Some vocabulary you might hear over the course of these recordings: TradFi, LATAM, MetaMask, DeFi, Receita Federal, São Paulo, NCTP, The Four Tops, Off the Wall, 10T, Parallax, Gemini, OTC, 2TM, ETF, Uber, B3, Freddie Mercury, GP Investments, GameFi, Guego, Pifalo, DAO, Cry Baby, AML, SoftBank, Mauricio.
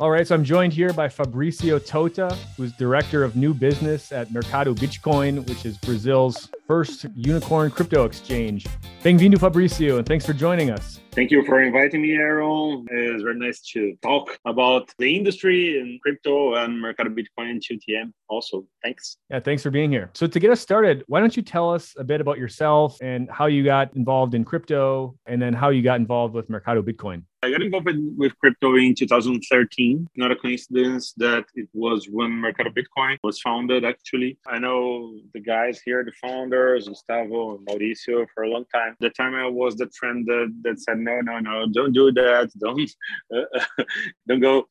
All right, so I'm joined here by Fabrício Tota, who's Director of New Business at Mercado Bitcoin, which is Brazil's first unicorn crypto exchange. Bem-vindo, Fabrício, and thanks for joining us. Thank you for inviting me, Aaron. It's very nice to talk about the industry and crypto and Mercado Bitcoin and 2TM also. Thanks. Yeah, thanks for being here. So to get us started, why don't you tell us a bit about yourself and how you got involved in crypto and then how you got involved with Mercado Bitcoin? I got involved with crypto in 2013. Not a coincidence that it was when Mercado Bitcoin was founded, actually. I know the guys here, the founders, Gustavo and Mauricio, for a long time. At the time, I was the friend that said, no, don't do that. Don't go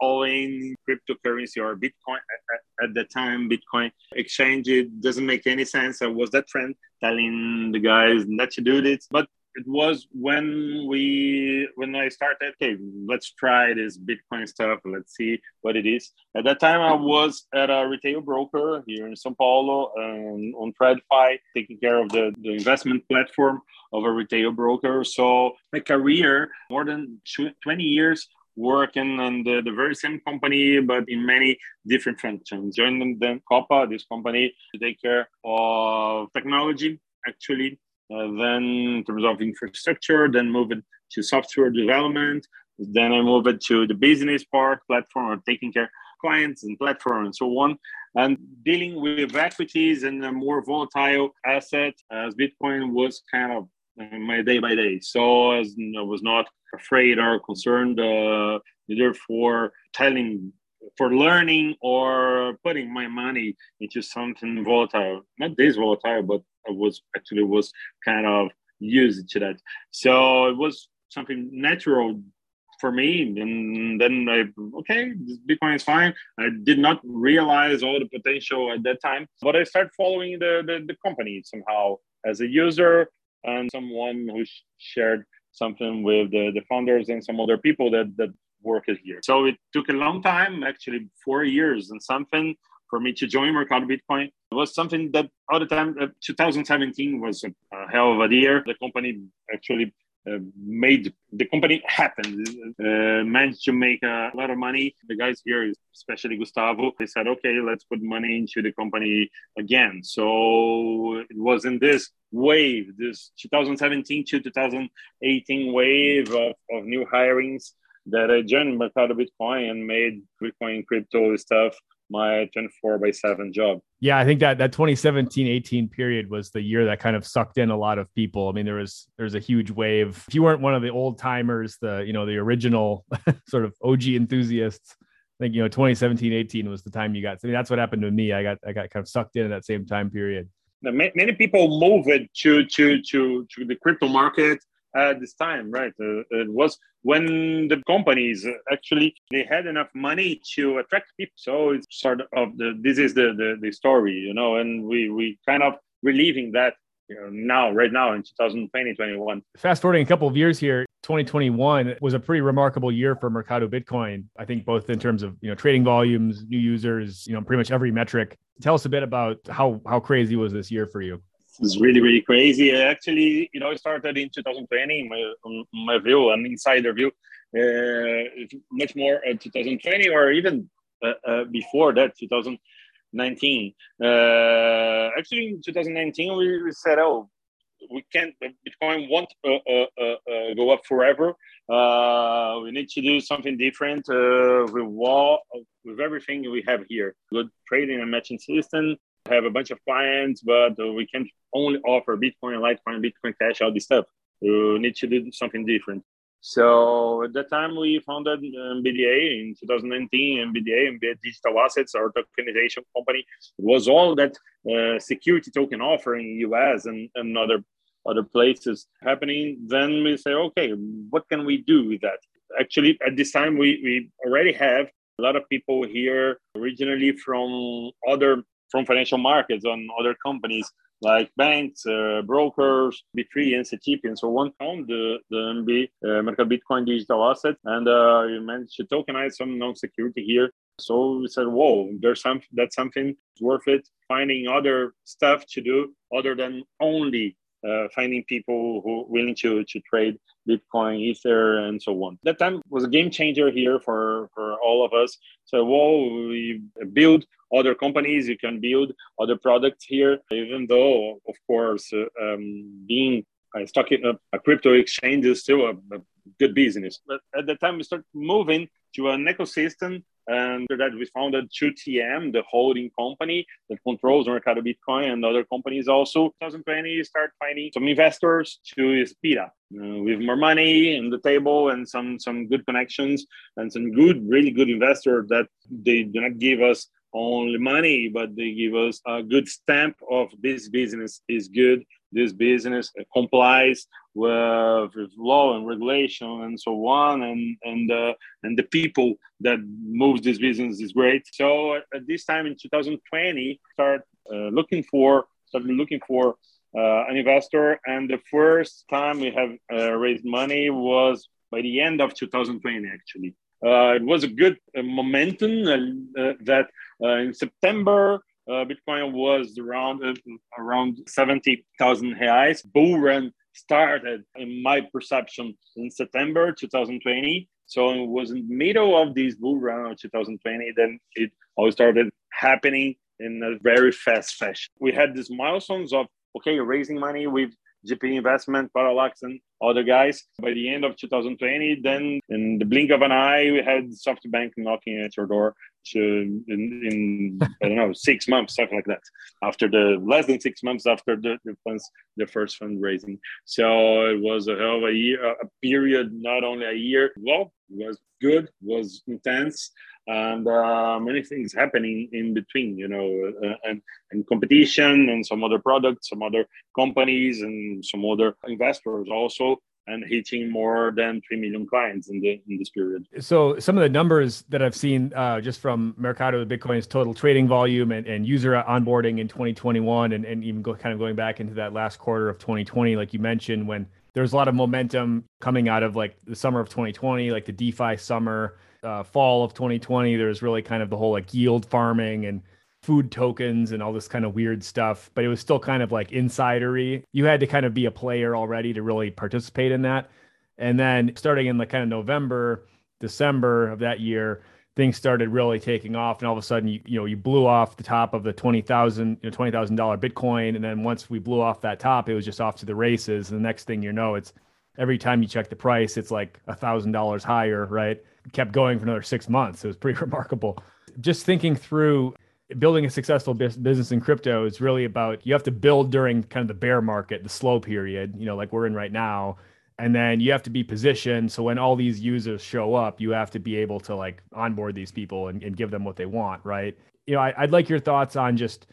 all in cryptocurrency or Bitcoin. At the time, Bitcoin exchange, it doesn't make any sense. I was that friend telling the guys not to do this. But it was when I started, okay, let's try this Bitcoin stuff. Let's see what it is. At that time, I was at a retail broker here in São Paulo on TradFi, taking care of the investment platform of a retail broker. So my career, more than 20 years, working on the very same company, but in many different functions. Joined them, Copa, this company, to take care of technology, actually. Then in terms of infrastructure, then moved to software development. Then I moved to the business part, platform, or taking care of clients and platform and so on. And dealing with equities and a more volatile asset as Bitcoin was kind of my day by day. So as I was not afraid or concerned either for learning or putting my money into something volatile. Not this volatile, but I was kind of used to that. So it was something natural for me. And then this Bitcoin is fine. I did not realize all the potential at that time, but I started following the company somehow as a user and someone who shared something with the founders and some other people that worked here. So it took a long time, actually 4 years and something, for me to join Mercado Bitcoin. It was something that all the time, 2017 was a hell of a year. The company actually made the company happen, managed to make a lot of money. The guys here, especially Gustavo, they said, okay, let's put money into the company again. So it was in this wave, this 2017 to 2018 wave of new hirings that I joined Mercado Bitcoin and made Bitcoin crypto stuff my 24/7 job. Yeah, I think that 2017-18 period was the year that kind of sucked in a lot of people. I mean, there was a huge wave. If you weren't one of the old timers, the original sort of OG enthusiasts, I think 2017-18 was the time you got. I mean, that's what happened to me. I got kind of sucked in at that same time period. Now, many people moved to the crypto market at this time, right? It was when the companies actually they had enough money to attract people. So it's sort of this is the story, and we kind of reliving that right now in 2020, 2021. Fast forwarding a couple of years here, 2021 was a pretty remarkable year for Mercado Bitcoin. I think both in terms of trading volumes, new users, pretty much every metric. Tell us a bit about how crazy was this year for you. It's really, really crazy. Actually, it started in 2020, my view, an insider view, much more 2020 or even before that, 2019. Actually, in 2019, we said, oh, we can't, Bitcoin won't go up forever. We need to do something different with everything we have here. Good trading and matching system. Have a bunch of clients, but we can only offer Bitcoin, Litecoin, Bitcoin Cash, all this stuff. We need to do something different. So at that time, we founded MBDA in 2019. MBDA Digital Assets, our tokenization company, was all that security token offer in the US and other places happening. Then we say, okay, what can we do with that? Actually, at this time, we already have a lot of people here originally from financial markets on other companies like banks, brokers, B3, NCTP, and so on. Found the Mercado Bitcoin digital asset, and we managed to tokenize some non-security here. So we said, whoa, that's something worth it. Finding other stuff to do other than only finding people who willing to trade Bitcoin, Ether, and so on. That time was a game changer here for all of us. So, we build other companies, you can build other products here, even though, of course, being a stock in a crypto exchange is still a good business. But at that time, we started moving to an ecosystem. And after that, we founded 2TM, the holding company that controls Mercado Bitcoin and other companies also. In 2020, start finding some investors to speed up with more money in the table and some good connections and some good, really good investors that they do not give us only money, but they give us a good stamp of this business is good. This business complies with law and regulation and so on, and the people that move this business is great. So at this time in 2020, started looking for an investor, and the first time we have raised money was by the end of 2020 actually. It was a good momentum that in September. Bitcoin was around 70,000 reais. Bull run started, in my perception, in September 2020. So it was in the middle of this bull run of 2020. Then it all started happening in a very fast fashion. We had these milestones of, raising money with GP Investment, Parallax, and other guys. By the end of 2020, then in the blink of an eye, we had SoftBank knocking at your door in I don't know, 6 months, something like that. After less than 6 months after the first fundraising. So it was a hell of a year, a period, not only a year. Well, it was good, was intense, and many things happening in between, and competition and some other products, some other companies, and some other investors also, and hitting more than 3 million clients in this period. So some of the numbers that I've seen just from Mercado Bitcoin's total trading volume and user onboarding in 2021, and even going back into that last quarter of 2020, like you mentioned, when there's a lot of momentum coming out of like the summer of 2020, like the DeFi summer, fall of 2020, there's really kind of the whole like yield farming and food tokens and all this kind of weird stuff, but it was still kind of like insidery. You had to kind of be a player already to really participate in that. And then starting in like kind of November, December of that year, things started really taking off. And all of a sudden, you blew off the top of the $20,000 Bitcoin. And then once we blew off that top, it was just off to the races. And the next thing you know, it's every time you check the price, it's like $1,000 higher, right? It kept going for another 6 months. It was pretty remarkable. Just thinking through building a successful business in crypto is really about, you have to build during kind of the bear market, the slow period, like we're in right now. And then you have to be positioned. So when all these users show up, you have to be able to like onboard these people and give them what they want, right? I'd like your thoughts on just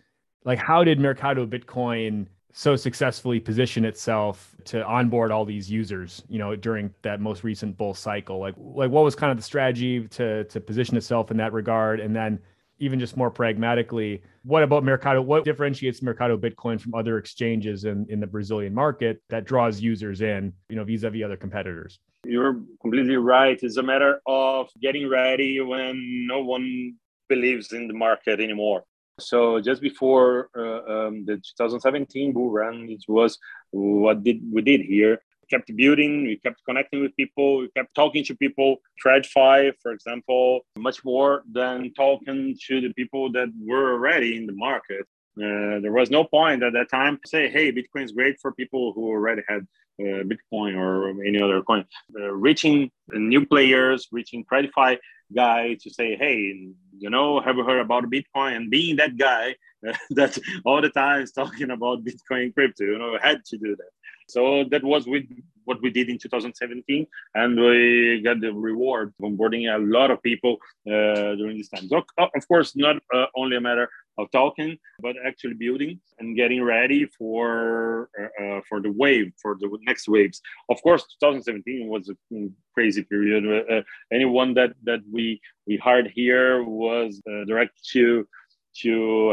like, how did Mercado Bitcoin so successfully position itself to onboard all these users, during that most recent bull cycle? Like what was kind of the strategy to position itself in that regard? And then even just more pragmatically, what differentiates Mercado Bitcoin from other exchanges in the Brazilian market that draws users in, vis-a-vis other competitors? You're completely right. It's a matter of getting ready when no one believes in the market anymore. So just before the 2017 bull run, it was what we did here. We kept building, we kept connecting with people, we kept talking to people, TradFi, for example, much more than talking to the people that were already in the market. There was no point at that time to say, hey, Bitcoin is great for people who already had Bitcoin or any other coin. Reaching new players, reaching TradFi guy to say, hey, have you heard about Bitcoin? And being that guy that all the time is talking about Bitcoin and crypto, had to do that. So that was what we did in 2017, and we got the reward from onboarding a lot of people during this time. So, of course, not only a matter of talking, but actually building and getting ready for the wave, for the next waves. Of course, 2017 was a crazy period. Anyone that we hired here was direct to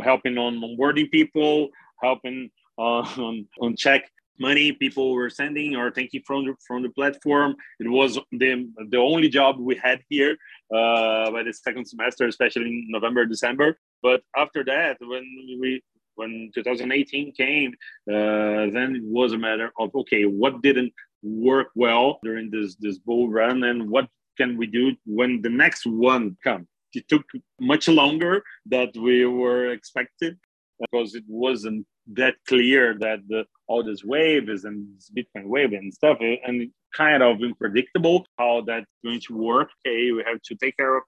helping on onboarding people, helping on check money people were sending or taking from the platform. It was the only job we had here by the second semester, especially in November, December. But after that, when we When 2018 came, then it was a matter of, okay, what didn't work well during this bull run, and what can we do when the next one comes? It took much longer than we were expected, because it wasn't that clear that all these waves and this Bitcoin wave and stuff, and it's kind of unpredictable how that's going to work. Okay, we have to take care of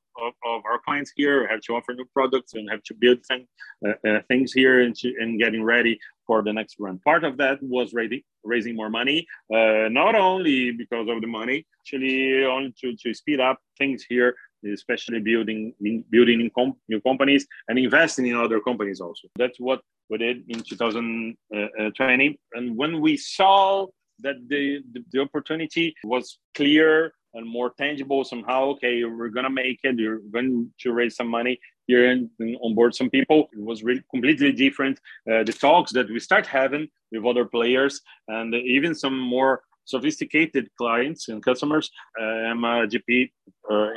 our clients here, we have to offer new products, and have to build things here and getting ready for the next run. Part of that was raising more money, not only because of the money, actually to speed up things here, especially building new companies and investing in other companies also. That's what we did in 2020. And when we saw that the opportunity was clear and more tangible somehow, okay, we're going to make it, we're going to raise some money here and onboard some people. It was really completely different. The talks that we start having with other players and even some more sophisticated clients and customers. I'm a GP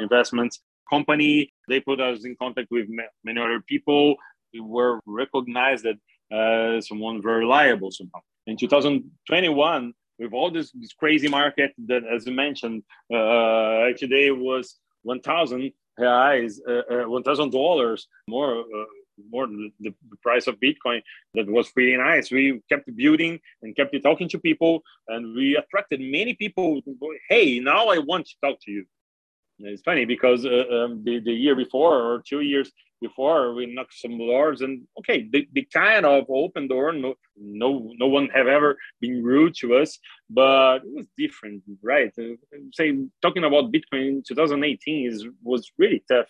investments company. They put us in contact with many other people. We were recognized that someone very reliable somehow. In 2021, with all this crazy market that, as you mentioned, today was 1,000 reais, $1,000 more than the price of Bitcoin. That was pretty nice. We kept building and kept talking to people, and we attracted many people. Hey, now I want to talk to you. And it's funny because the year before or 2 years before, we knocked some doors, and okay, the kind of open door. No one have ever been rude to us, but it was different, right? Talking about Bitcoin in 2018 was really tough,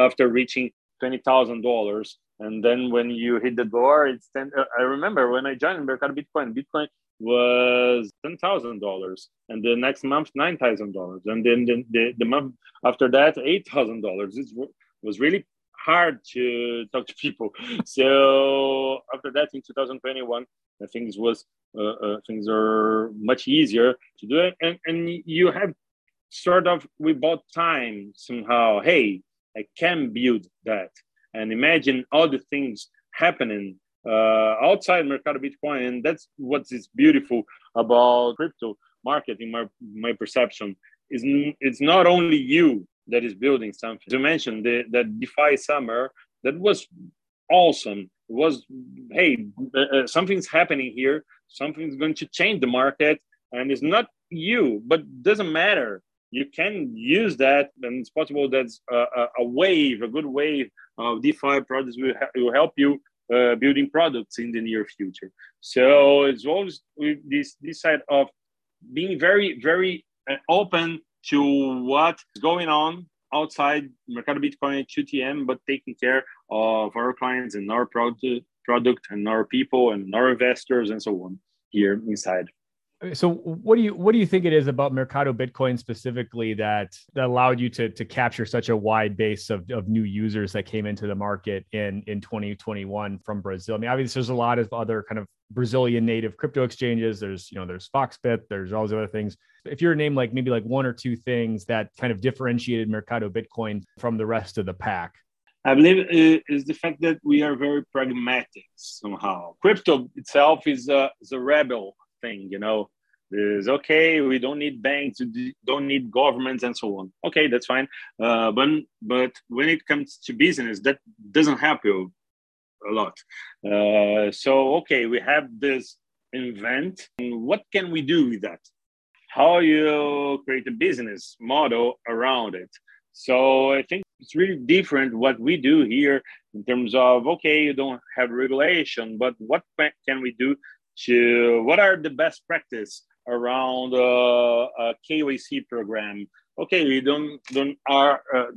after reaching $20,000. And then when you hit the door, it's 10. I remember when I joined Mercado Bitcoin was $10,000. And the next month, $9,000. And then the month after that, $8,000. It was really hard to talk to people. So after that, in 2021, things are much easier to do it. And you have sort of, we bought time somehow. Hey, I can build that. And imagine all the things happening outside Mercado Bitcoin. And that's what is beautiful about crypto market, in my perception. It's not only you that is building something. You mentioned that DeFi summer, that was awesome. It was, hey, something's happening here. Something's going to change the market. And it's not you, but doesn't matter. You can use that, and it's possible that's a good wave of DeFi products will help you building products in the near future. So it's always this side of being very, very open to what's going on outside Mercado Bitcoin 2TM, but taking care of our clients and our product and our people and our investors and so on here inside. So what do you think it is about Mercado Bitcoin specifically that allowed you to capture such a wide base of new users that came into the market in 2021 from Brazil? I mean, obviously there's a lot of other kind of Brazilian native crypto exchanges. There's, there's Foxbit, there's all these other things. If you're a name like maybe like one or two things that kind of differentiated Mercado Bitcoin from the rest of the pack. I believe is the fact that we are very pragmatic somehow. Crypto itself is a rebel thing, is okay, we don't need banks, we don't need governments and so on. Okay, that's fine. But when it comes to business, that doesn't help you a lot. So, we have this event. What can we do with that? How you create a business model around it? So I think it's really different what we do here in terms of, okay, you don't have regulation, but what can we do to what are the best practice around a KYC program? Okay, we don't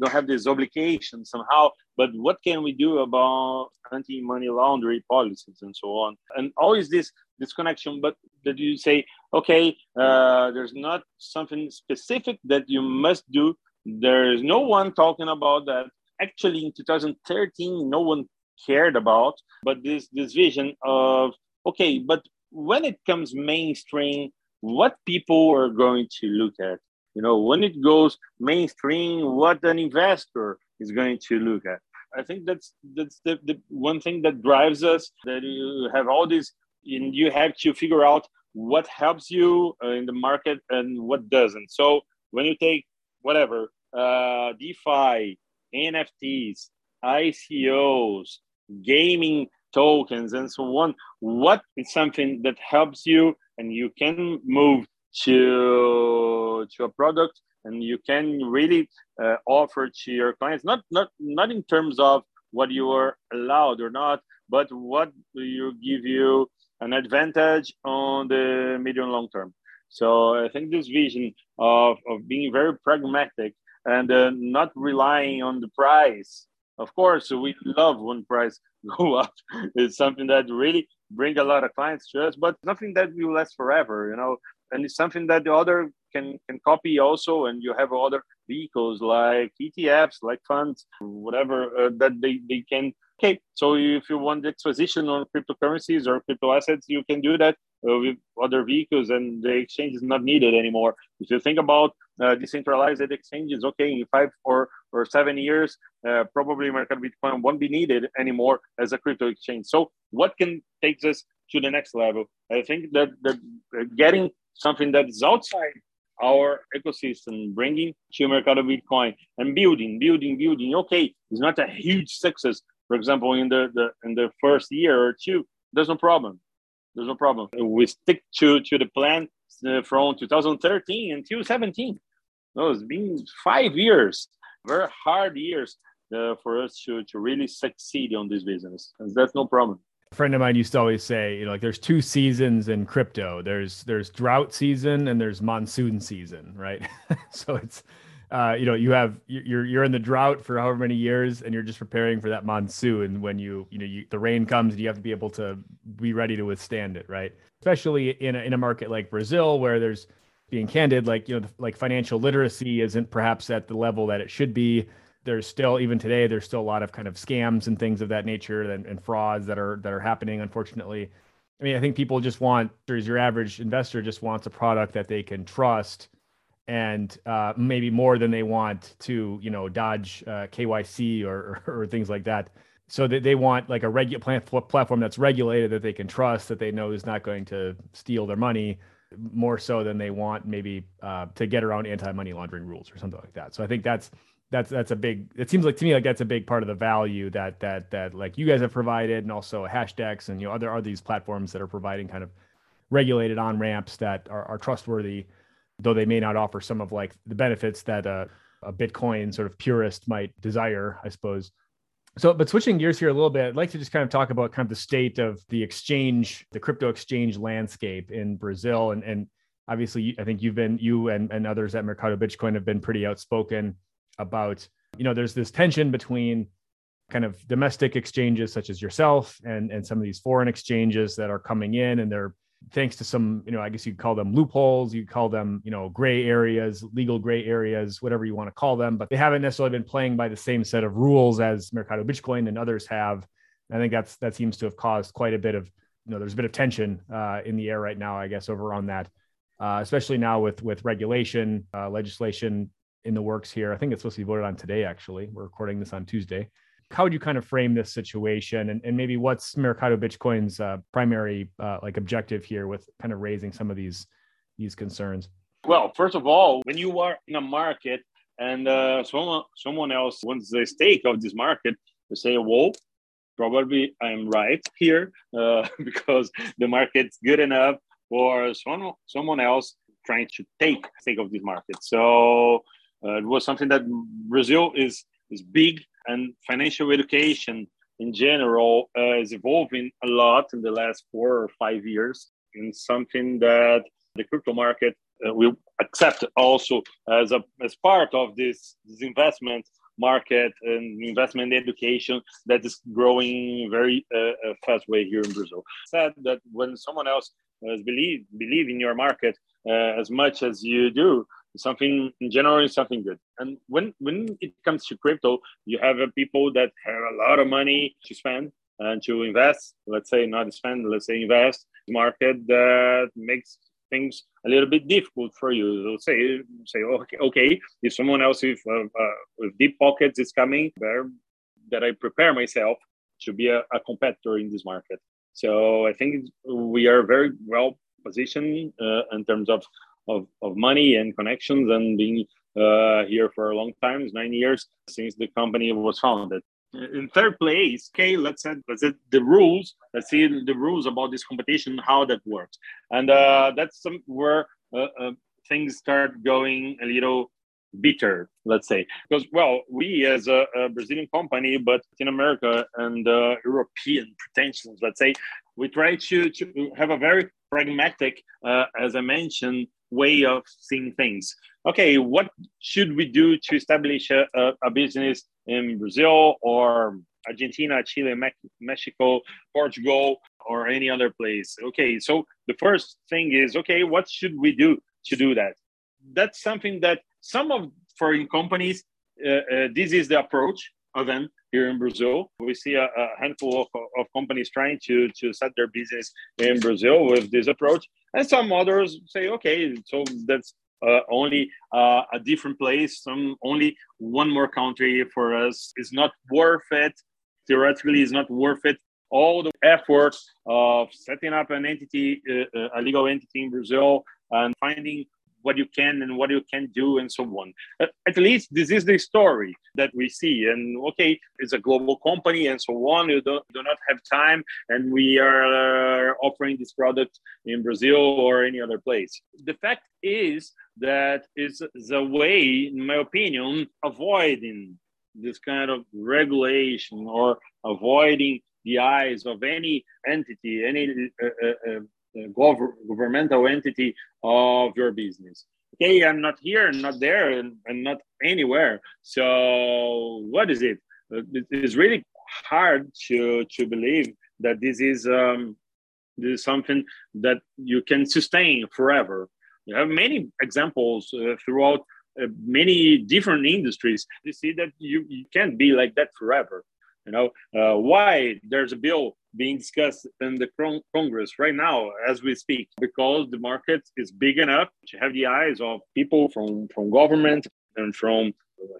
have this obligation somehow, but what can we do about anti-money laundering policies and so on? And always this connection, but that you say, okay, there's not something specific that you must do. There is no one talking about that. Actually, in 2013, no one cared about, but this vision of, okay, but when it comes mainstream, what people are going to look at? When it goes mainstream, what an investor is going to look at? I think that's the one thing that drives us, that you have all this, and you have to figure out what helps you in the market and what doesn't. So when you take whatever, DeFi, NFTs, ICOs, gaming tokens, and so on, what is something that helps you and you can move to a product and you can really offer to your clients, not in terms of what you are allowed or not, but what do you give you an advantage on the medium long term. So I think this vision of being very pragmatic and not relying on the price. Of course, we love when price go up. It's something that really brings a lot of clients to us, but nothing that will last forever, you know. And it's something that the other can copy also. And you have other vehicles like ETFs, like funds, whatever that they can. Okay, so if you want exposition on cryptocurrencies or crypto assets, you can do that with other vehicles, and the exchange is not needed anymore. If you think about decentralized exchanges, okay, in 5 or 7 years, probably Mercado Bitcoin won't be needed anymore as a crypto exchange. So what can take us to the next level? I think that getting something that is outside our ecosystem, bringing to Mercado Bitcoin and building. Okay, it's not a huge success. For example, in the first year or two, there's no problem. We stick to the plan from 2013 until 2017. No, it's been 5 years, very hard years for us to really succeed on this business. And that's no problem. A friend of mine used to always say, you know, like there's two seasons in crypto. There's drought season and there's monsoon season, right? So it's you know, you're in the drought for however many years, and you're just preparing for that monsoon when the rain comes, and you have to be able to be ready to withstand it, right? Especially in a market like Brazil, where there's, being candid, like financial literacy isn't perhaps at the level that it should be. There's still, even today, there's still a lot of kind of scams and things of that nature and frauds that are happening, unfortunately. I mean, I think people just want, or your average investor just wants a product that they can trust, and maybe more than they want to, dodge KYC or things like that. So they want like a platform that's regulated, that they can trust, that they know is not going to steal their money, more so than they want maybe to get around anti-money laundering rules or something like that. So I think that's a big, it seems like to me, like that's a big part of the value that like you guys have provided, and also Hashdex and other are these platforms that are providing kind of regulated on-ramps that are trustworthy, though they may not offer some of like the benefits that a Bitcoin sort of purist might desire, I suppose. So, but switching gears here a little bit, I'd like to just kind of talk about kind of the state of the exchange, the crypto exchange landscape in Brazil. And obviously, I think you and others at Mercado Bitcoin have been pretty outspoken about, there's this tension between kind of domestic exchanges such as yourself and some of these foreign exchanges that are coming in, and they're, thanks to some, I guess you'd call them loopholes, you'd call them, gray areas, legal gray areas, whatever you want to call them, but they haven't necessarily been playing by the same set of rules as Mercado Bitcoin and others have. And I think that seems to have caused quite a bit of, there's a bit of tension in the air right now, I guess, over on that, especially now with regulation, legislation in the works here. I think it's supposed to be voted on today, actually. We're recording this on Tuesday. How would you kind of frame this situation, and maybe what's Mercado Bitcoin's primary objective here with kind of raising some of these concerns? Well, first of all, when you are in a market and someone else wants a stake of this market, you say, "Whoa, probably I'm right here because the market's good enough for someone else trying to take stake of this market." So it was something that Brazil is big. And financial education in general is evolving a lot in the last 4 or 5 years, and something that the crypto market will accept also as part of this investment market and investment education that is growing very fast way here in Brazil. Said that when someone else believes in your market as much as you do, something in general is something good. And when it comes to crypto, you have people that have a lot of money to spend and to invest. Let's say not spend, let's say invest. Market that makes things a little bit difficult for you. They'll say okay. If someone else with deep pockets is coming, they're that I prepare myself to be a competitor in this market. So I think we are very well positioned in terms of money and connections, and being here for a long time, 9 years since the company was founded. In third place, okay, let's say the rules. Let's see the rules about this competition, how that works, and that's where things start going a little bitter, let's say, because we as a Brazilian company, but in America and European pretensions, let's say, we try to have a very pragmatic, as I mentioned, way of seeing things. Okay, what should we do to establish a business in Brazil or Argentina, Chile, Mexico, Portugal, or any other place? Okay, so the first thing is, okay, what should we do to do that? That's something that some of foreign companies, this is the approach of them here in Brazil. We see a handful of companies trying to set their business in Brazil with this approach. And some others say, okay, so that's only a different place, only one more country for us. It's not worth it. Theoretically, it's not worth it. All the effort of setting up an entity, a legal entity in Brazil, and finding what you can and what you can't do and so on. At least this is the story that we see. And okay, it's a global company and so on. You do not have time, and we are offering this product in Brazil or any other place. The fact is that it's a way, in my opinion, avoiding this kind of regulation or avoiding the eyes of any entity, any governmental entity of your business. Okay, I'm not here, not there, and not anywhere. So what is it? It's really hard to believe that this is something that you can sustain forever. You have many examples throughout many different industries. You see that you can't be like that forever. You know, why there's a bill being discussed in the Congress right now as we speak, because the market is big enough to have the eyes of people from government and from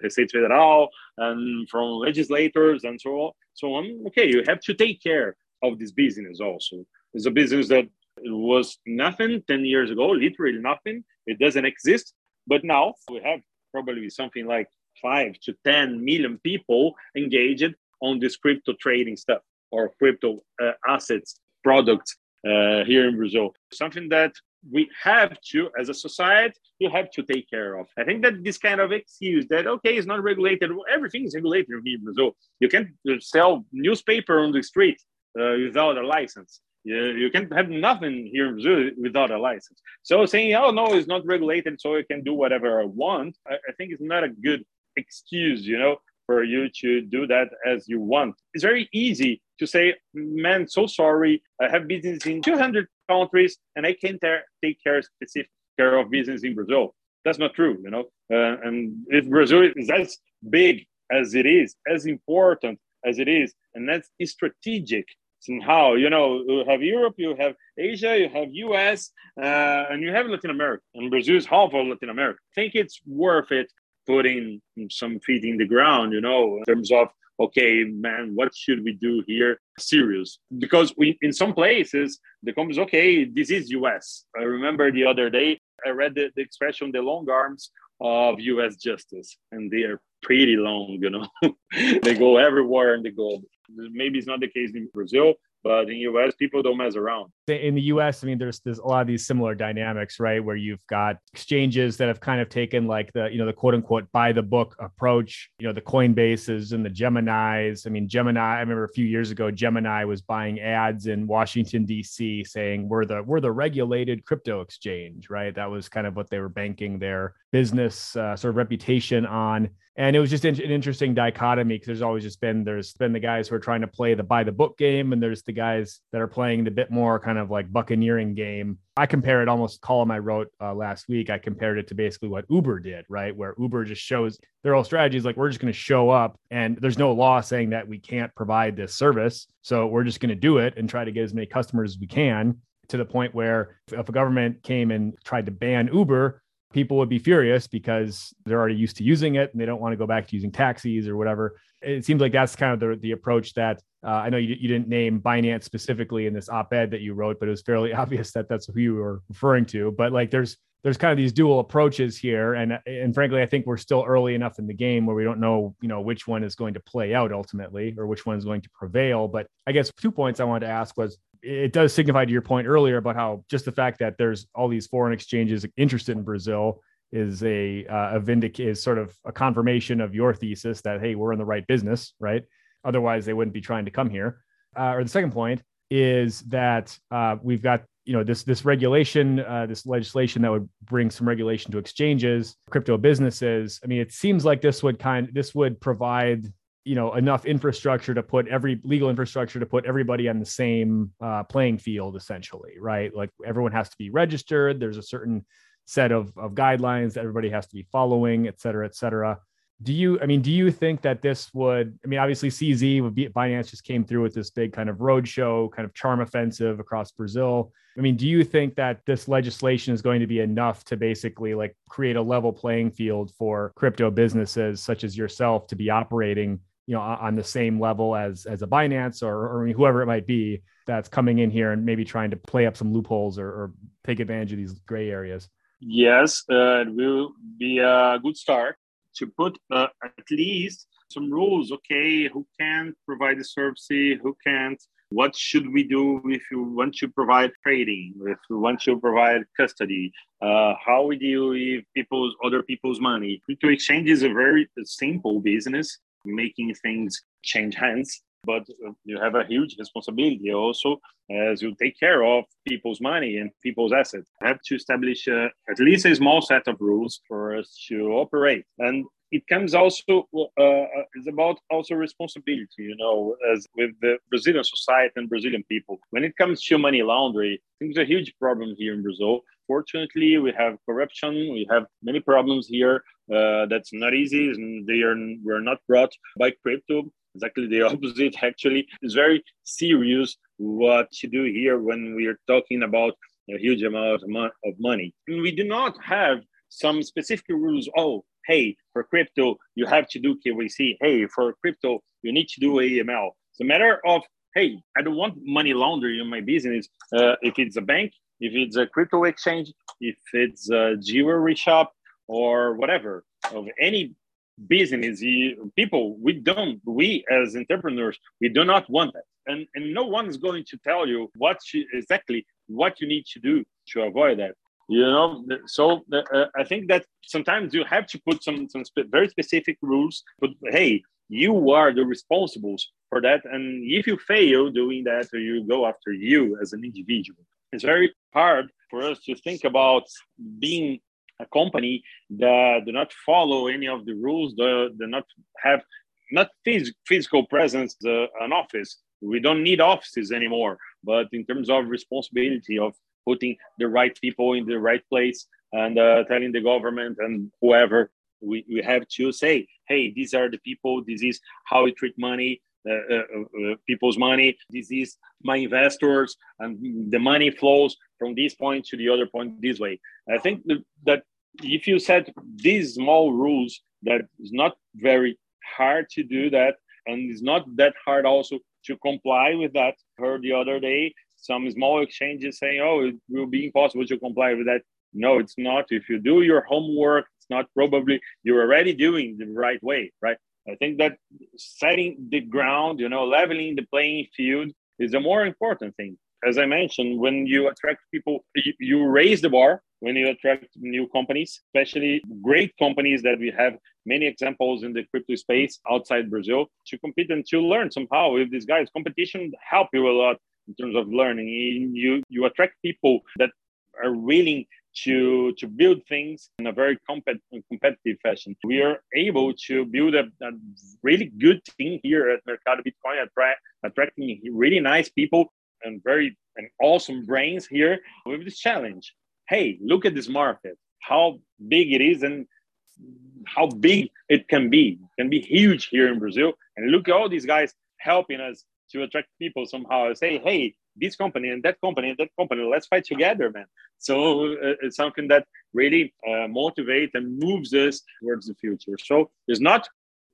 Receita Federal and from legislators and so on. Okay, you have to take care of this business also. It's a business that was nothing 10 years ago, literally nothing. It doesn't exist. But now we have probably something like 5 to 10 million people engaged on this crypto trading stuff, or crypto assets, products here in Brazil. Something that we have to, as a society, you have to take care of. I think that this kind of excuse that, okay, it's not regulated. Everything is regulated here in Brazil. You can't sell newspaper on the street without a license. You can't have nothing here in Brazil without a license. So saying, oh, no, it's not regulated, so I can do whatever I want, I think it's not a good excuse, you know, for you to do that as you want. It's very easy to say, man, so sorry, I have business in 200 countries and I can't take care of business in Brazil. That's not true, you know. And if Brazil is as big as it is, as important as it is, and that's strategic somehow, you know, you have Europe, you have Asia, you have US, and you have Latin America. And Brazil is half of Latin America. I think it's worth it putting some feet in the ground, you know, in terms of, okay, man, what should we do here? Serious. Because in some places, the company's, okay, this is US. I remember the other day, I read the expression, the long arms of US justice. And they are pretty long, you know. They go everywhere in the globe. Maybe it's not the case in Brazil, but in US, people don't mess around. In the US, I mean, there's a lot of these similar dynamics, right? Where you've got exchanges that have kind of taken like the, you know, the quote unquote by the book approach, you know, the Coinbases and the Geminis. I mean, Gemini, I remember a few years ago, Gemini was buying ads in Washington, DC saying we're the regulated crypto exchange, right? That was kind of what they were banking their business sort of reputation on. And it was just an interesting dichotomy, because there's been the guys who are trying to play the by the book game, and there's the guys that are playing the bit more kind of like buccaneering game. I compare it, almost column I wrote last week, I compared it to basically what Uber did, right? Where Uber just shows their whole strategy is like, we're just going to show up and there's no law saying that we can't provide this service. So we're just going to do it and try to get as many customers as we can, to the point where if a government came and tried to ban Uber, people would be furious because they're already used to using it and they don't want to go back to using taxis or whatever. It seems like that's kind of the approach that I know you didn't name Binance specifically in this op-ed that you wrote, but it was fairly obvious that that's who you were referring to. But like there's kind of these dual approaches here. And frankly, I think we're still early enough in the game where we don't know, which one is going to play out ultimately, or which one is going to prevail. But I guess 2 points I wanted to ask was, it does signify to your point earlier about how just the fact that there's all these foreign exchanges interested in Brazil is is sort of a confirmation of your thesis that, hey, we're in the right business, right? Otherwise, they wouldn't be trying to come here. Or the second point is that we've got this regulation, this legislation that would bring some regulation to exchanges, crypto businesses. I mean, it seems like this would provide enough infrastructure to put everybody on the same playing field, essentially, right? Like everyone has to be registered. There's a certain set of guidelines that everybody has to be following, et cetera, et cetera. Do you think that this would, obviously Binance just came through with this big kind of roadshow, kind of charm offensive across Brazil. Do you think that this legislation is going to be enough to basically like create a level playing field for crypto businesses such as yourself to be operating, on the same level as a Binance or whoever it might be that's coming in here and maybe trying to play up some loopholes or take advantage of these gray areas? Yes, it will be a good start to put at least some rules. Okay, who can provide the service, who can't, what should we do if you want to provide trading, if you want to provide custody, how we deal with other people's money. Crypto exchange is a very simple business, making things change hands, but you have a huge responsibility also as you take care of people's money and people's assets. You have to establish at least a small set of rules for us to operate. And it comes also, it's about also responsibility, as with the Brazilian society and Brazilian people. When it comes to money laundering, I think it's a huge problem here in Brazil. Fortunately, we have corruption, we have many problems here that's not easy, and we're not brought by crypto. Exactly the opposite, actually. It's very serious what to do here when we are talking about a huge amount of money. And we do not have some specific rules. Oh, hey, for crypto, you have to do KYC. Hey, for crypto, you need to do AML. It's a matter of, hey, I don't want money laundering in my business. If it's a bank, if it's a crypto exchange, if it's a jewelry shop or whatever, of any business, people, we as entrepreneurs, we do not want that. And no one is going to tell you exactly what you need to do to avoid that. So I think that sometimes you have to put some very specific rules, but hey, you are the responsibles for that. And if you fail doing that, you go after you as an individual. It's very hard for us to think about being a company that do not follow any of the rules, do not have physical presence, an office. We don't need offices anymore, but in terms of responsibility of putting the right people in the right place and telling the government and whoever, we have to say, hey, these are the people, this is how we treat money, people's money, this is my investors, and the money flows from this point to the other point this way. I think that if you set these small rules, that is not very hard to do that, and it's not that hard also to comply with that. I heard the other day some small exchanges saying, oh, it will be impossible to comply with that. No, it's not. If you do your homework, it's not probably you're already doing the right way, right? I think that setting the ground, leveling the playing field is a more important thing. As I mentioned, when you attract people, you raise the bar when you attract new companies, especially great companies that we have many examples in the crypto space outside Brazil, to compete and to learn somehow with these guys. Competition helps you a lot in terms of learning. You attract people that are willing to build things in a very competitive fashion. We are able to build a really good team here at Mercado Bitcoin, attracting really nice people and awesome brains here with this challenge. Hey, look at this market, how big it is and how big it can be. It can be huge here in Brazil. And look at all these guys helping us to attract people somehow. Say, hey, this company and that company and that company. Let's fight together, man. So it's something that really motivates and moves us towards the future. So it's not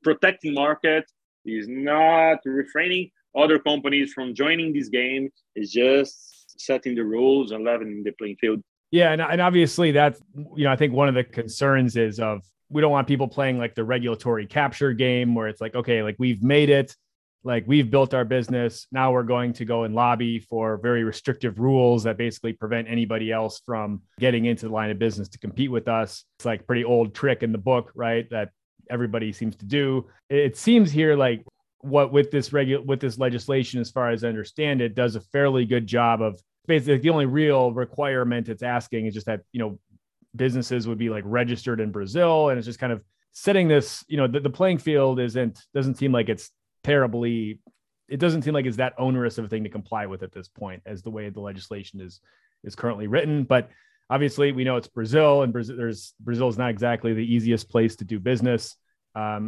protecting market. It's not refraining other companies from joining this game. It's just setting the rules and leveling the playing field. Yeah. And obviously that's, you know, I think one of the concerns is of, we don't want people playing like the regulatory capture game where it's like, okay, like we've made it, like we've built our business. Now we're going to go and lobby for very restrictive rules that basically prevent anybody else from getting into the line of business to compete with us. It's like a pretty old trick in the book, right? That everybody seems to do. It seems here like what with this legislation, as far as I understand it, does a fairly good job of basically the only real requirement it's asking is just that, you know, businesses would be like registered in Brazil. And it's just kind of setting this, you know, the playing field doesn't seem like it's terribly, it doesn't seem like it's that onerous of a thing to comply with at this point as the way the legislation is currently written. But obviously we know it's Brazil, and Brazil is not exactly the easiest place to do business,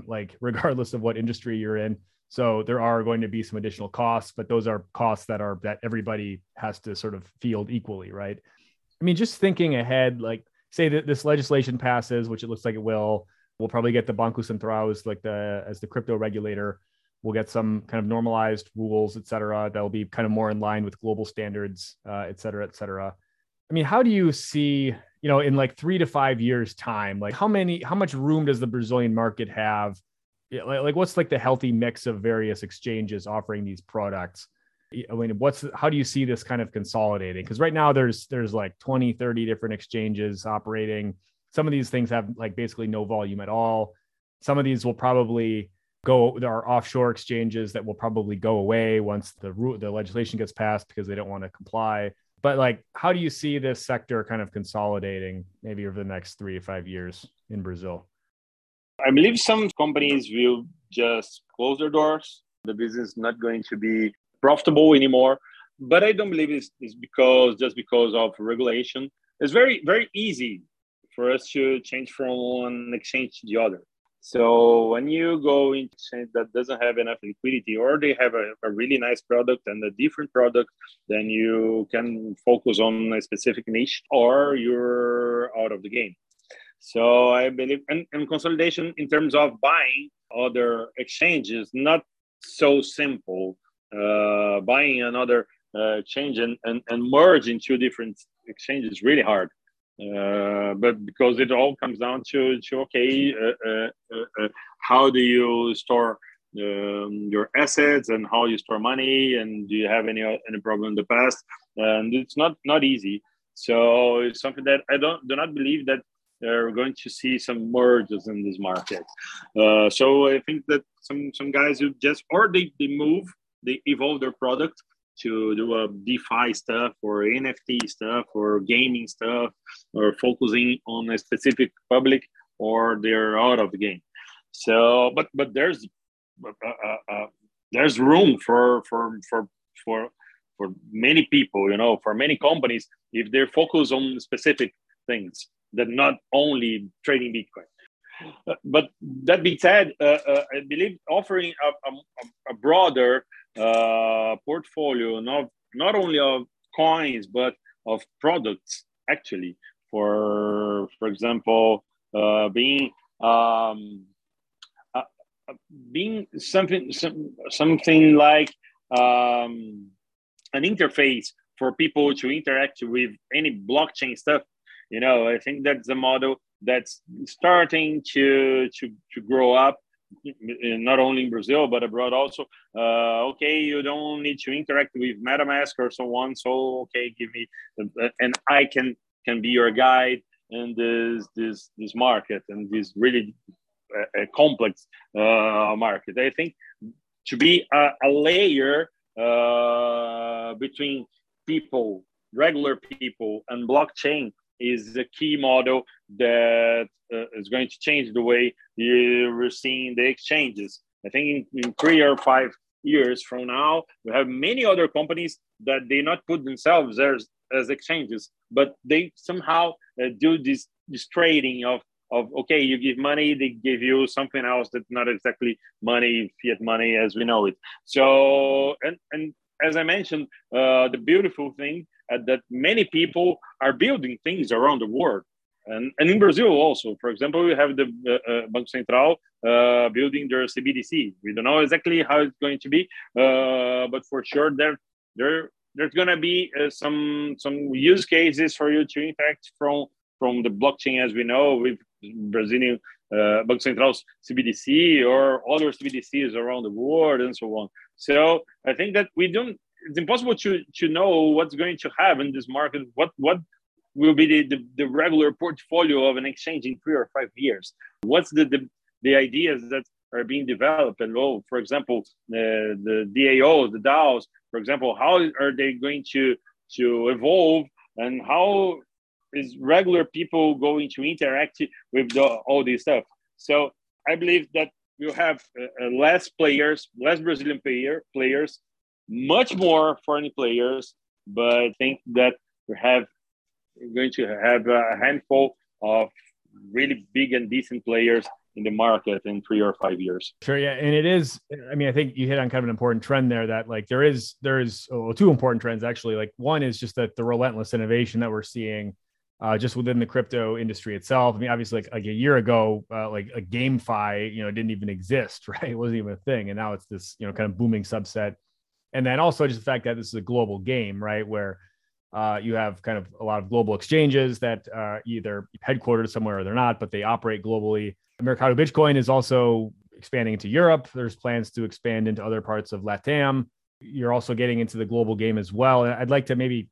like regardless of what industry you're in. So there are going to be some additional costs, but those are costs that everybody has to sort of field equally, right? I mean, just thinking ahead, like, say that this legislation passes, which it looks like it will, we'll probably get the Banco Central as the crypto regulator. We'll get some kind of normalized rules, et cetera, that'll be kind of more in line with global standards, et cetera, et cetera. I mean, how do you see, you know, in like 3 to 5 years time, like how much room does the Brazilian market have? Like what's like the healthy mix of various exchanges offering these products? I mean, how do you see this kind of consolidating? Because right now there's like 20, 30 different exchanges operating. Some of these things have like basically no volume at all. Some of these will probably go, there are offshore exchanges that will probably go away once the legislation gets passed because they don't want to comply. But like, how do you see this sector kind of consolidating maybe over the next 3 to 5 years in Brazil? I believe some companies will just close their doors. The business is not going to be profitable anymore, but I don't believe it's because of regulation. It's very, very easy for us to change from one exchange to the other. So when you go into exchange that doesn't have enough liquidity, or they have a really nice product and a different product, then you can focus on a specific niche, or you're out of the game. So I believe, and consolidation in terms of buying other exchanges, not so simple. Buying another change and merging two different exchanges is really hard, but because it all comes down to okay, how do you store your assets and how you store money, and do you have any problem in the past? And it's not easy. So it's something that I do not believe that they're going to see some mergers in this market. So I think that some guys who just they move. They evolve their product to do a DeFi stuff or NFT stuff or gaming stuff or focusing on a specific public, or they're out of the game. So, but there's room for many people, you know, for many companies if they're focused on specific things that not only trading Bitcoin. But that being said, I believe offering a broader portfolio, not only of coins but of products, actually, for example, being something like an interface for people to interact with any blockchain stuff. You know, I think that's a model that's starting to grow up, not only in Brazil, but abroad also. Okay, you don't need to interact with MetaMask or so on. So, okay, give me, and I can be your guide in this market, and this really complex market. I think to be a layer between people, regular people, and blockchain is a key model that is going to change the way you're seeing the exchanges. I think in 3 or 5 years from now, we have many other companies that they not put themselves as exchanges, but they somehow do this trading of okay, you give money, they give you something else that's not exactly money, fiat money as we know it. So, and as I mentioned, the beautiful thing that many people are building things around the world. And in Brazil also, for example, we have the Banco Central building their CBDC. We don't know exactly how it's going to be, but for sure there's going to be some use cases for you to interact from the blockchain, as we know, with Brazilian Banco Central's CBDC or other CBDCs around the world and so on. So I think that it's impossible to know what's going to happen in this market, what will be the regular portfolio of an exchange in 3 or 5 years. What's the ideas that are being developed? And for example, the DAOs, the DAOs, for example, how are they going to evolve, and how is regular people going to interact with all this stuff? So I believe that you have less Brazilian players, much more foreign players, but I think that we're going to have a handful of really big and decent players in the market in 3 or 5 years. Sure. Yeah. And it is, I mean, I think you hit on kind of an important trend there that like there is two important trends actually. Like one is just that the relentless innovation that we're seeing just within the crypto industry itself. I mean, obviously like a year ago, like a GameFi, didn't even exist, right? It wasn't even a thing. And now it's this, kind of booming subset. And then also just the fact that this is a global game, right? Where you have kind of a lot of global exchanges that are either headquartered somewhere or they're not, but they operate globally. Mercado Bitcoin is also expanding into Europe. There's plans to expand into other parts of LATAM. You're also getting into the global game as well. And I'd like to maybe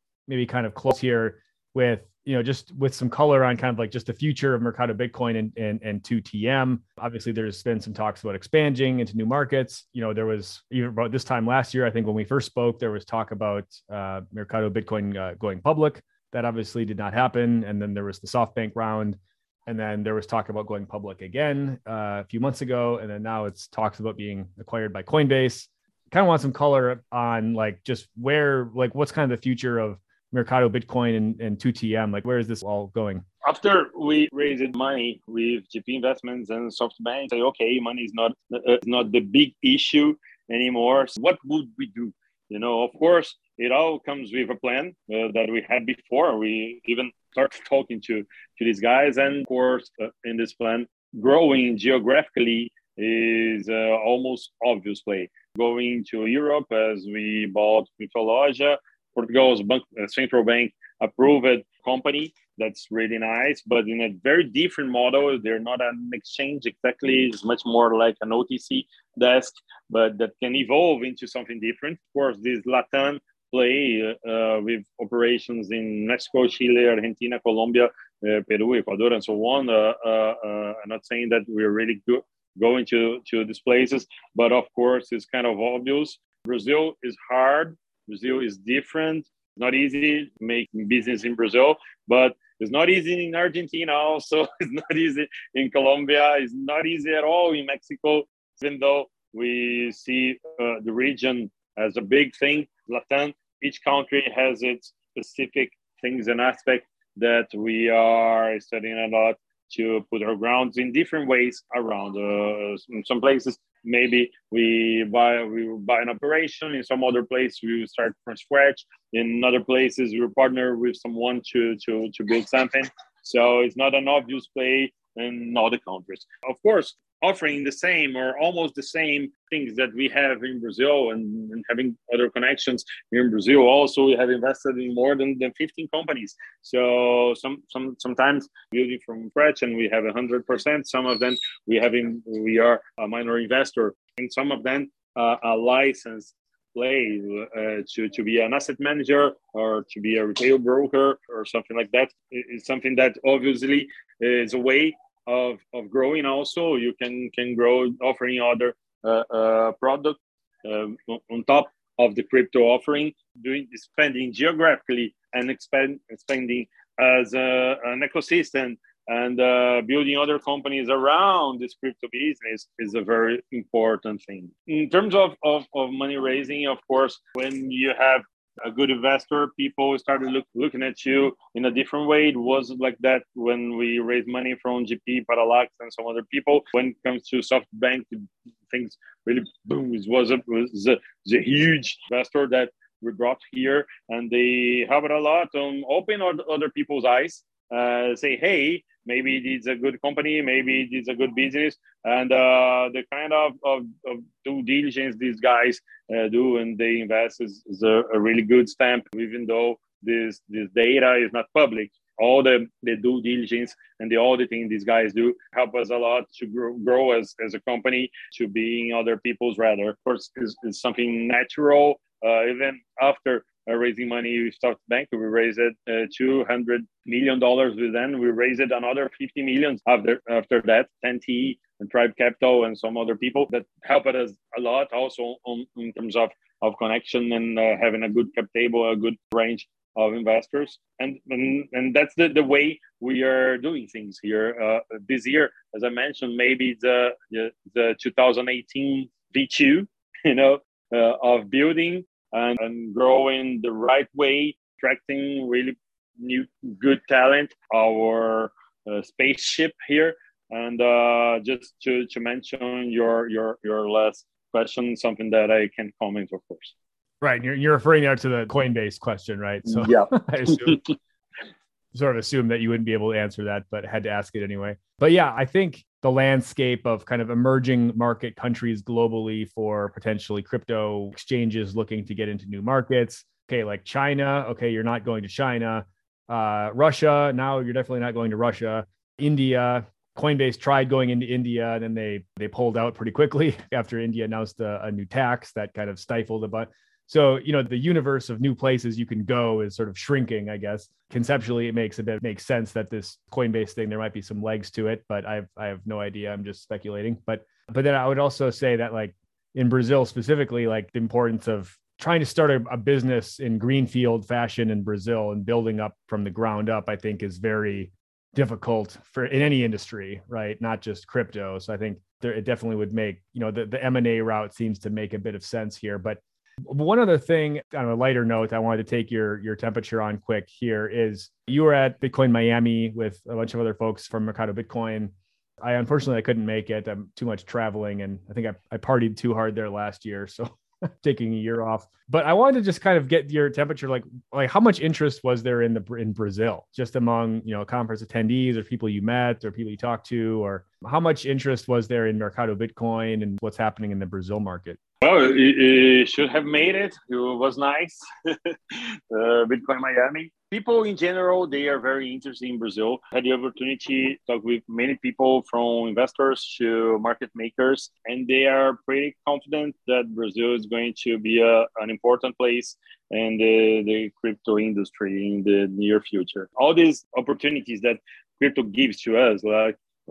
kind of close here with, just with some color on kind of like just the future of Mercado Bitcoin and 2TM. Obviously, there's been some talks about expanding into new markets. There was even about this time last year, I think when we first spoke, there was talk about Mercado Bitcoin going public. That obviously did not happen. And then there was the SoftBank round. And then there was talk about going public again a few months ago. And then now it's talks about being acquired by Coinbase. Kind of want some color on like just where, like what's kind of the future of Mercado Bitcoin and 2TM, like where is this all going? After we raised money with GP Investments and SoftBank, say, okay, money is not the big issue anymore. So what would we do? Of course, it all comes with a plan that we had before we even started talking to these guys. And of course, in this plan, growing geographically is almost obvious play. Going to Europe as we bought Pifalo, Portugal's central bank approved company. That's really nice, but in a very different model. They're not an exchange exactly. It's much more like an OTC desk, but that can evolve into something different. Of course, this Latin play with operations in Mexico, Chile, Argentina, Colombia, Peru, Ecuador, and so on. I'm not saying that we're really going to these places, but of course, it's kind of obvious. Brazil is hard. Brazil is different. It's not easy making business in Brazil, but it's not easy in Argentina also. It's not easy in Colombia. It's not easy at all in Mexico, even though we see the region as a big thing. Latin, each country has its specific things and aspects that we are studying a lot to put our grounds in different ways around. In some places, maybe we will buy an operation. In some other place, we will start from scratch. In other places, we will partner with someone to build something. So it's not an obvious play in all the countries. Of course, offering the same or almost the same things that we have in Brazil and having other connections here in Brazil. Also, we have invested in more than 15 companies. So sometimes building from scratch and we have 100%. Some of them we are a minor investor, and some of them a license play to be an asset manager or to be a retail broker or something like that. It's something that obviously is a way of growing. Also, you can grow offering other product on top of the crypto offering, expanding geographically and expanding as an ecosystem and building other companies around this crypto business is a very important thing. In terms of money raising, of course, when you have a good investor, people started looking at you in a different way. It wasn't like that when we raised money from GP, Parallax, and some other people. When it comes to SoftBank, things really boom. It was a huge investor that we brought here, and they helped a lot on open other people's eyes. Say, hey, maybe it's a good company, maybe it's a good business, and the kind of due diligence these guys do when they invest is a really good stamp. Even though this data is not public, all the due diligence and the auditing these guys do help us a lot to grow as a company, to being other people's radar. Of course, it's something natural. Even after raising money with SoftBank, we raised $200 million with them. We raised another $50 million after that, 10T and Tribe Capital and some other people that helped us a lot also in terms of connection and having a good cap table, a good range of investors. And that's the way we are doing things here. This year, as I mentioned, maybe the 2018 V2, of building and growing the right way, attracting really new good talent, our spaceship here. And just to mention your last question, something that I can comment, of course. Right, you're referring now to the Coinbase question, right? So yeah. I assume that you wouldn't be able to answer that, but had to ask it anyway. But yeah, I think the landscape of kind of emerging market countries globally for potentially crypto exchanges looking to get into new markets. Okay, like China. Okay, you're not going to China. Russia. Now you're definitely not going to Russia. India. Coinbase tried going into India, and then they pulled out pretty quickly after India announced a new tax that kind of stifled the butt. So, the universe of new places you can go is sort of shrinking, I guess. Conceptually, it makes sense that this Coinbase thing, there might be some legs to it, but I have no idea. I'm just speculating. But then I would also say that, like in Brazil specifically, like the importance of trying to start a business in greenfield fashion in Brazil and building up from the ground up, I think is very difficult in any industry, right? Not just crypto. So I think it definitely would make, the M&A route seems to make a bit of sense here, but one other thing on a lighter note, I wanted to take your temperature on quick here is you were at Bitcoin Miami with a bunch of other folks from Mercado Bitcoin. Unfortunately, I couldn't make it. I'm too much traveling. And I think I partied too hard there last year. So taking a year off, but I wanted to just kind of get your temperature. Like how much interest was there in Brazil, just among, conference attendees or people you met or people you talked to, or how much interest was there in Mercado Bitcoin and what's happening in the Brazil market? Well, it should have made it. It was nice. Bitcoin Miami. People in general, they are very interested in Brazil. I had the opportunity to talk with many people, from investors to market makers, and they are pretty confident that Brazil is going to be an important place in the crypto industry in the near future. All these opportunities that crypto gives to us,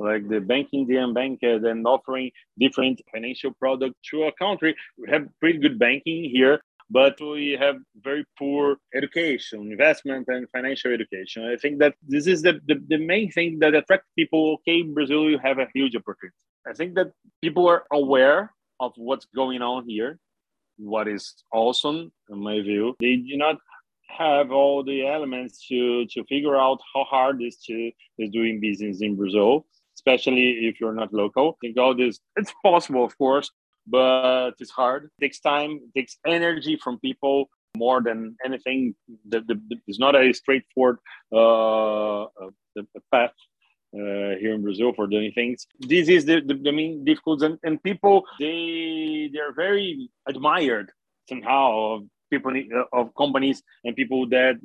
like the banking, the unbanked, and offering different financial products to a country. We have pretty good banking here, but we have very poor education, investment, and financial education. I think that this is the main thing that attracts people. Okay, Brazil, you have a huge opportunity. I think that people are aware of what's going on here, what is awesome, in my view. They do not have all the elements to figure out how hard it is to doing business in Brazil, especially if you're not local. I think all this, it's possible, of course, but it's hard. It takes time, it takes energy from people more than anything. It's not a straightforward path here in Brazil for doing things. This is the main difficulties. And people, they're very admired somehow of people, of companies and people that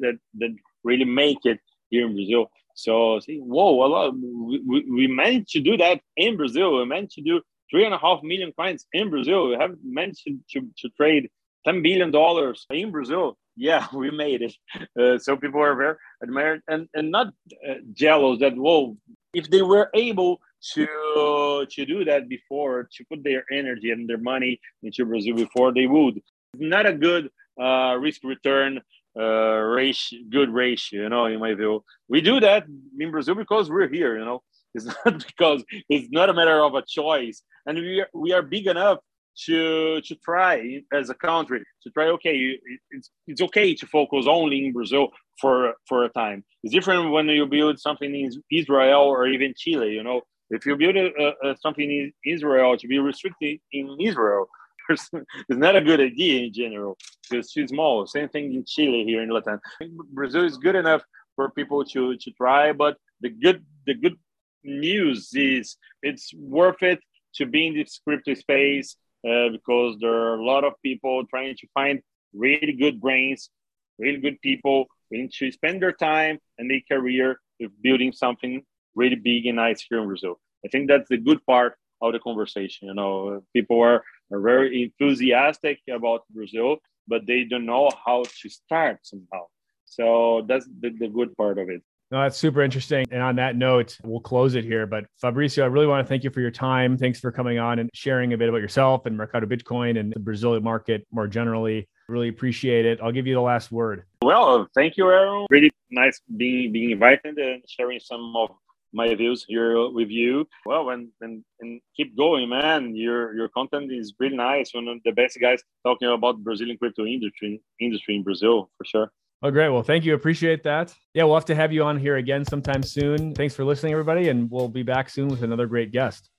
really make it here in Brazil. So, we managed to do that in Brazil. We managed to do 3.5 million clients in Brazil. We have managed to trade $10 billion in Brazil. Yeah, we made it. So people are very admired and not jealous that, if they were able to do that before, to put their energy and their money into Brazil before, they would. Not a good risk-return ratio, in my view. We do that in Brazil because we're here, It's not because it's not a matter of a choice. And we are big enough to try as a country to try, okay, it's okay to focus only in Brazil for a time. It's different when you build something in Israel or even Chile, If you build something in Israel to be restricted in Israel, it's not a good idea in general. It's too small. Same thing in Chile here in Latin. Brazil is good enough for people to try, but the good news is it's worth it to be in this crypto space because there are a lot of people trying to find really good brains, really good people, and to spend their time and their career with building something really big and nice here in Brazil. I think that's the good part of the conversation. You know, people are very enthusiastic about Brazil, but they don't know how to start somehow. So that's the good part of it. No, that's super interesting. And on that note, we'll close it here. But Fabrício, I really want to thank you for your time. Thanks for coming on and sharing a bit about yourself and Mercado Bitcoin and the Brazilian market more generally. Really appreciate it. I'll give you the last word. Well, thank you, Aaron. Really nice being invited and sharing some of my views here with you. Well, and keep going, man. Your content is really nice. One of the best guys talking about Brazilian crypto industry in Brazil, for sure. Oh, great. Well, thank you. Appreciate that. Yeah, we'll have to have you on here again sometime soon. Thanks for listening, everybody. And we'll be back soon with another great guest.